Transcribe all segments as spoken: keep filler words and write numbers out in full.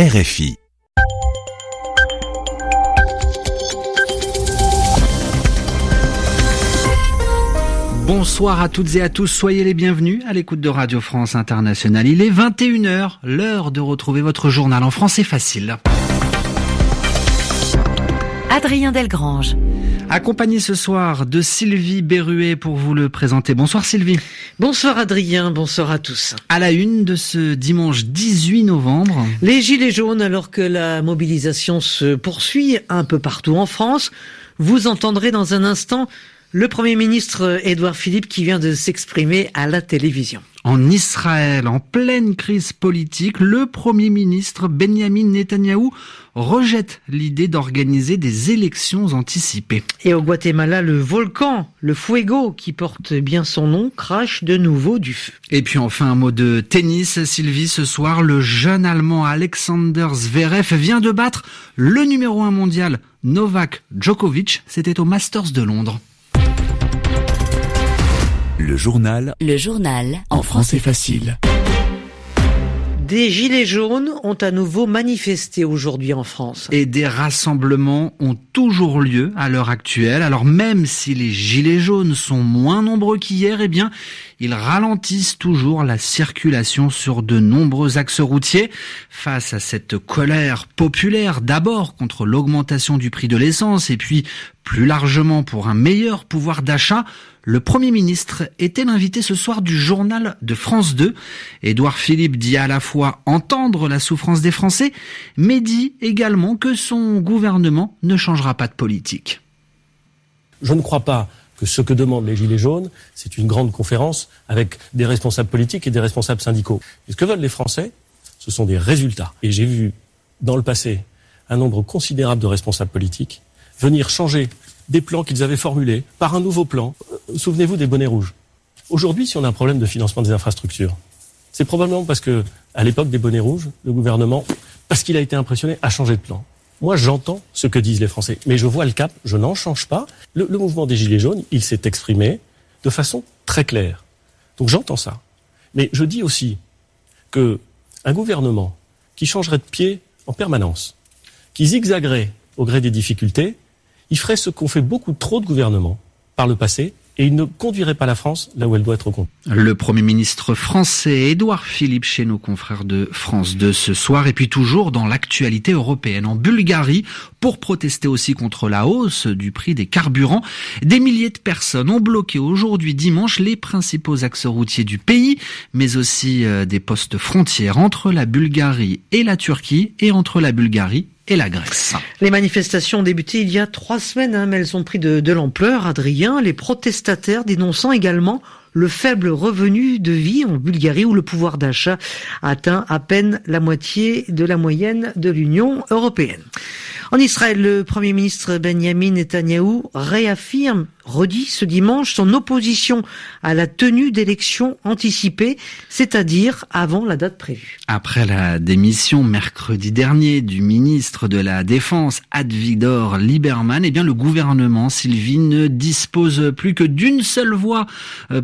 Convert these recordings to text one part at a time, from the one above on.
R F I. Bonsoir à toutes et à tous, soyez les bienvenus à l'écoute de Radio France Internationale. Il est vingt et une heures, l'heure de retrouver votre journal en français facile. Adrien Delgrange. Accompagné ce soir de Sylvie Berruet pour vous le présenter. Bonsoir Sylvie. Bonsoir Adrien, bonsoir à tous. À la une de ce dimanche dix-huit novembre. Les gilets jaunes, alors que la mobilisation se poursuit un peu partout en France. Vous entendrez dans un instant le Premier ministre Édouard Philippe qui vient de s'exprimer à la télévision. En Israël, en pleine crise politique, le Premier ministre Benjamin Netanyahou rejette l'idée d'organiser des élections anticipées. Et au Guatemala, le volcan, le Fuego, qui porte bien son nom, crache de nouveau du feu. Et puis enfin, un mot de tennis, Sylvie. Ce soir, le jeune Allemand Alexander Zverev vient de battre le numéro un mondial, Novak Djokovic. C'était au Masters de Londres. Le journal. Le journal. En français facile. Des gilets jaunes ont à nouveau manifesté aujourd'hui en France. Et des rassemblements ont toujours lieu à l'heure actuelle. Alors même si les gilets jaunes sont moins nombreux qu'hier, eh bien, ils ralentissent toujours la circulation sur de nombreux axes routiers. Face à cette colère populaire, d'abord contre l'augmentation du prix de l'essence et puis plus largement pour un meilleur pouvoir d'achat, le Premier ministre était l'invité ce soir du journal de France deux. Édouard Philippe dit à la fois entendre la souffrance des Français, mais dit également que son gouvernement ne changera pas de politique. Je ne crois pas que ce que demandent les Gilets jaunes, c'est une grande conférence avec des responsables politiques et des responsables syndicaux. Et ce que veulent les Français, ce sont des résultats. Et j'ai vu dans le passé un nombre considérable de responsables politiques venir changer des plans qu'ils avaient formulés par un nouveau plan. Souvenez-vous des bonnets rouges. Aujourd'hui, si on a un problème de financement des infrastructures, c'est probablement parce que, à l'époque des bonnets rouges, le gouvernement, parce qu'il a été impressionné, a changé de plan. Moi, j'entends ce que disent les Français, mais je vois le cap, je n'en change pas. Le, le mouvement des Gilets jaunes, il s'est exprimé de façon très claire. Donc j'entends ça. Mais je dis aussi que un gouvernement qui changerait de pied en permanence, qui zigzaguerait au gré des difficultés, il ferait ce qu'ont fait beaucoup trop de gouvernements par le passé et il ne conduirait pas la France là où elle doit être conduite. Le Premier ministre français Édouard Philippe chez nos confrères de France deux ce soir. Et puis toujours dans l'actualité européenne, en Bulgarie, pour protester aussi contre la hausse du prix des carburants, des milliers de personnes ont bloqué aujourd'hui dimanche les principaux axes routiers du pays, mais aussi des postes frontières entre la Bulgarie et la Turquie et entre la Bulgarie et la Grèce. Les manifestations ont débuté il y a trois semaines, hein, mais elles ont pris de, de l'ampleur, Adrien. Les protestataires dénonçant également le faible revenu de vie en Bulgarie où le pouvoir d'achat atteint à peine la moitié de la moyenne de l'Union européenne. En Israël, le Premier ministre Benjamin Netanyahou réaffirme, redit ce dimanche, son opposition à la tenue d'élections anticipées, c'est-à-dire avant la date prévue. Après la démission mercredi dernier du ministre de la Défense, Avigdor Lieberman, eh bien le gouvernement, Sylvie, ne dispose plus que d'une seule voix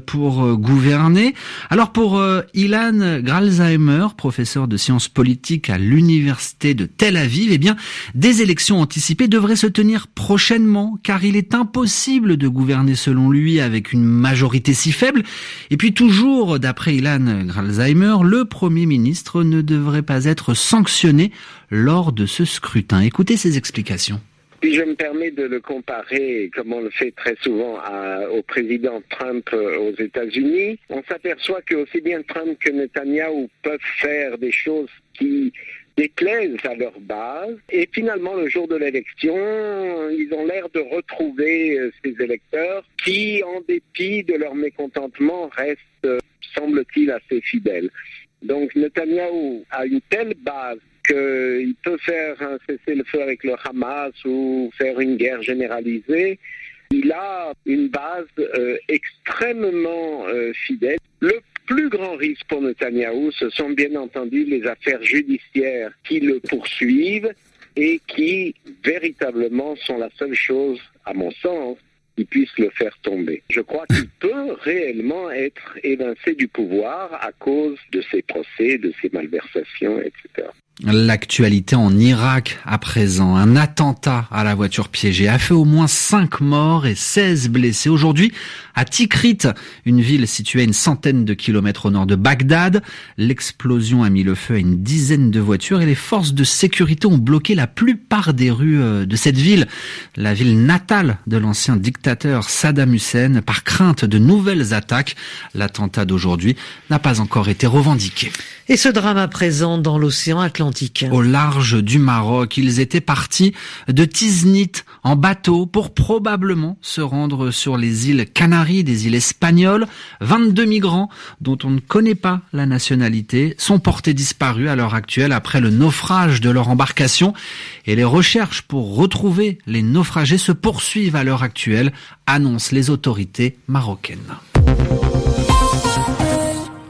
pour gouverner. Alors pour Ilan Gralzheimer, professeur de sciences politiques à l'université de Tel Aviv, eh bien des élections L'élection anticipée devrait se tenir prochainement, car il est impossible de gouverner selon lui avec une majorité si faible. Et puis toujours, d'après Ilan Gralzheimer, le Premier ministre ne devrait pas être sanctionné lors de ce scrutin. Écoutez ses explications. Si je me permets de le comparer, comme on le fait très souvent à, au président Trump aux États-Unis, on s'aperçoit que aussi bien Trump que Netanyahou peuvent faire des choses qui déplaisent à leur base. Et finalement, le jour de l'élection, ils ont l'air de retrouver ces électeurs qui, en dépit de leur mécontentement, restent, semble-t-il, assez fidèles. Donc Netanyahou a une telle base qu'il peut faire un cessez-le-feu avec le Hamas ou faire une guerre généralisée. Il a une base euh, extrêmement euh, fidèle. Le plus grand risque pour Netanyahou, ce sont bien entendu les affaires judiciaires qui le poursuivent et qui véritablement sont la seule chose, à mon sens, qui puisse le faire tomber. Je crois qu'il peut réellement être évincé du pouvoir à cause de ses procès, de ses malversations, et cetera. L'actualité en Irak à présent. Un attentat à la voiture piégée a fait au moins cinq morts et seize blessés. Aujourd'hui, à Tikrit, une ville située à une centaine de kilomètres au nord de Bagdad, l'explosion a mis le feu à une dizaine de voitures et les forces de sécurité ont bloqué la plupart des rues de cette ville. La ville natale de l'ancien dictateur Saddam Hussein, par crainte de nouvelles attaques. L'attentat d'aujourd'hui n'a pas encore été revendiqué. Et ce drame à présent dans l'océan Atlantique. Au large du Maroc, ils étaient partis de Tiznit en bateau pour probablement se rendre sur les îles Canaries, des îles espagnoles. vingt-deux migrants dont on ne connaît pas la nationalité sont portés disparus à l'heure actuelle après le naufrage de leur embarcation. Et les recherches pour retrouver les naufragés se poursuivent à l'heure actuelle, annoncent les autorités marocaines.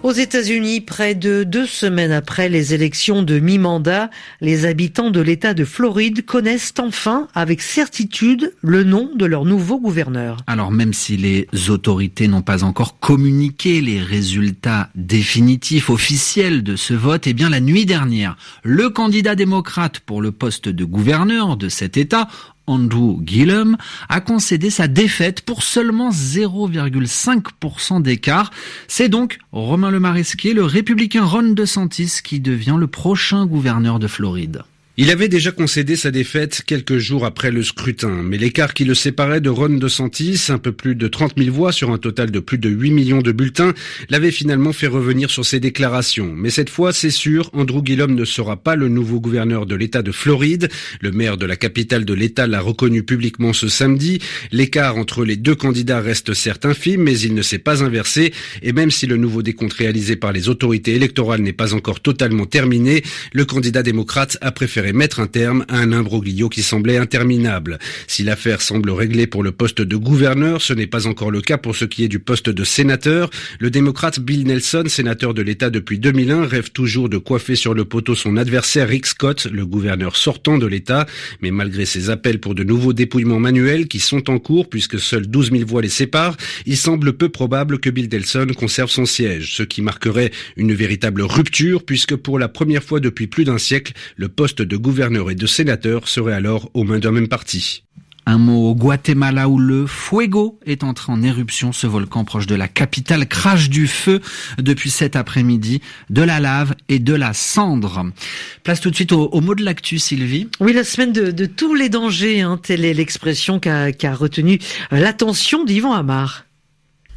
Aux États-Unis, près de deux semaines après les élections de mi-mandat, les habitants de l'État de Floride connaissent enfin avec certitude le nom de leur nouveau gouverneur. Alors même si les autorités n'ont pas encore communiqué les résultats définitifs officiels de ce vote, eh bien la nuit dernière, le candidat démocrate pour le poste de gouverneur de cet État, Andrew Gillum, a concédé sa défaite pour seulement zéro virgule cinq pour cent d'écart. C'est donc Romain Lemarezquier, le républicain Ron DeSantis, qui devient le prochain gouverneur de Floride. Il avait déjà concédé sa défaite quelques jours après le scrutin, mais l'écart qui le séparait de Ron DeSantis, un peu plus de trente mille voix sur un total de plus de huit millions de bulletins, l'avait finalement fait revenir sur ses déclarations. Mais cette fois, c'est sûr, Andrew Gillum ne sera pas le nouveau gouverneur de l'État de Floride. Le maire de la capitale de l'État l'a reconnu publiquement ce samedi. L'écart entre les deux candidats reste certes infime, mais il ne s'est pas inversé. Et même si le nouveau décompte réalisé par les autorités électorales n'est pas encore totalement terminé, le candidat démocrate a préféré et mettre un terme à un imbroglio qui semblait interminable. Si l'affaire semble réglée pour le poste de gouverneur, ce n'est pas encore le cas pour ce qui est du poste de sénateur. Le démocrate Bill Nelson, sénateur de l'État depuis deux mille un, rêve toujours de coiffer sur le poteau son adversaire Rick Scott, le gouverneur sortant de l'État. Mais malgré ses appels pour de nouveaux dépouillements manuels qui sont en cours, puisque seules douze mille voix les séparent, il semble peu probable que Bill Nelson conserve son siège, ce qui marquerait une véritable rupture, puisque pour la première fois depuis plus d'un siècle, le poste de gouverneur et de sénateur seraient alors aux mains d'un même parti. Un mot au Guatemala où le Fuego est entré en éruption. Ce volcan proche de la capitale crache du feu depuis cet après-midi, de la lave et de la cendre. Place tout de suite au, au mot de l'actu, Sylvie. Oui, la semaine de, de tous les dangers, hein, telle est l'expression qu'a, qu'a retenue l'attention d'Yvan Amar.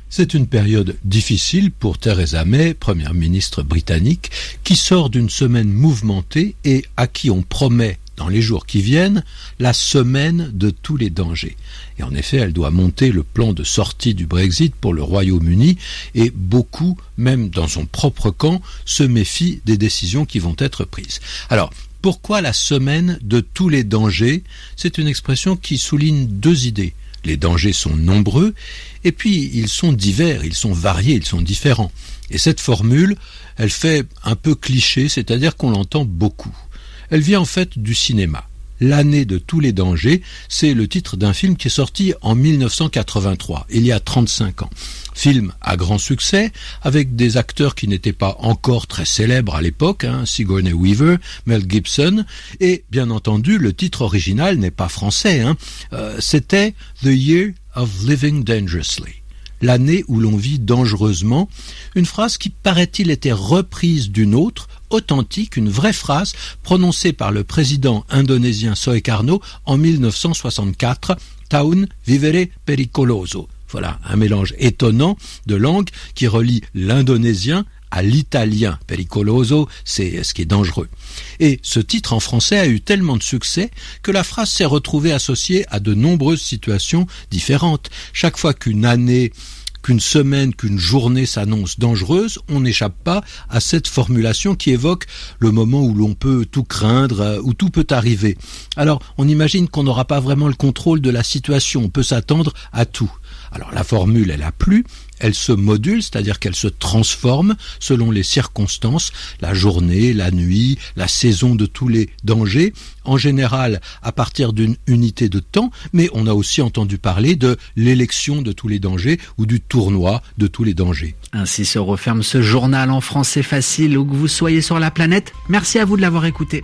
C'est une période difficile pour Theresa May, première ministre britannique, qui sort d'une semaine mouvementée et à qui on promet, dans les jours qui viennent, la semaine de tous les dangers. Et en effet, elle doit monter le plan de sortie du Brexit pour le Royaume-Uni et beaucoup, même dans son propre camp, se méfient des décisions qui vont être prises. Alors, pourquoi la semaine de tous les dangers ? C'est une expression qui souligne deux idées. Les dangers sont nombreux, et puis ils sont divers, ils sont variés, ils sont différents. Et cette formule, elle fait un peu cliché, c'est-à-dire qu'on l'entend beaucoup. Elle vient en fait du cinéma. L'année de tous les dangers, c'est le titre d'un film qui est sorti en mille neuf cent quatre-vingt-trois, il y a trente-cinq ans. Film à grand succès, avec des acteurs qui n'étaient pas encore très célèbres à l'époque, hein, Sigourney Weaver, Mel Gibson, et bien entendu, le titre original n'est pas français, hein, euh, c'était « The Year of Living Dangerously ». L'année où l'on vit dangereusement, une phrase qui, paraît-il, était reprise d'une autre, authentique, une vraie phrase prononcée par le président indonésien Soekarno en mille neuf cent soixante-quatre, « Tahun vivere pericoloso ». Voilà, un mélange étonnant de langues qui relie l'indonésien à l'italien. Pericoloso, c'est ce qui est dangereux. Et ce titre en français a eu tellement de succès que la phrase s'est retrouvée associée à de nombreuses situations différentes. Chaque fois qu'une année, qu'une semaine, qu'une journée s'annonce dangereuse, on n'échappe pas à cette formulation qui évoque le moment où l'on peut tout craindre, où tout peut arriver. Alors, on imagine qu'on n'aura pas vraiment le contrôle de la situation, on peut s'attendre à tout. Alors la formule, elle a plu, elle se module, c'est-à-dire qu'elle se transforme selon les circonstances, la journée, la nuit, la saison de tous les dangers, en général à partir d'une unité de temps, mais on a aussi entendu parler de l'élection de tous les dangers ou du tournoi de tous les dangers. Ainsi se referme ce journal en français facile où que vous soyez sur la planète. Merci à vous de l'avoir écouté.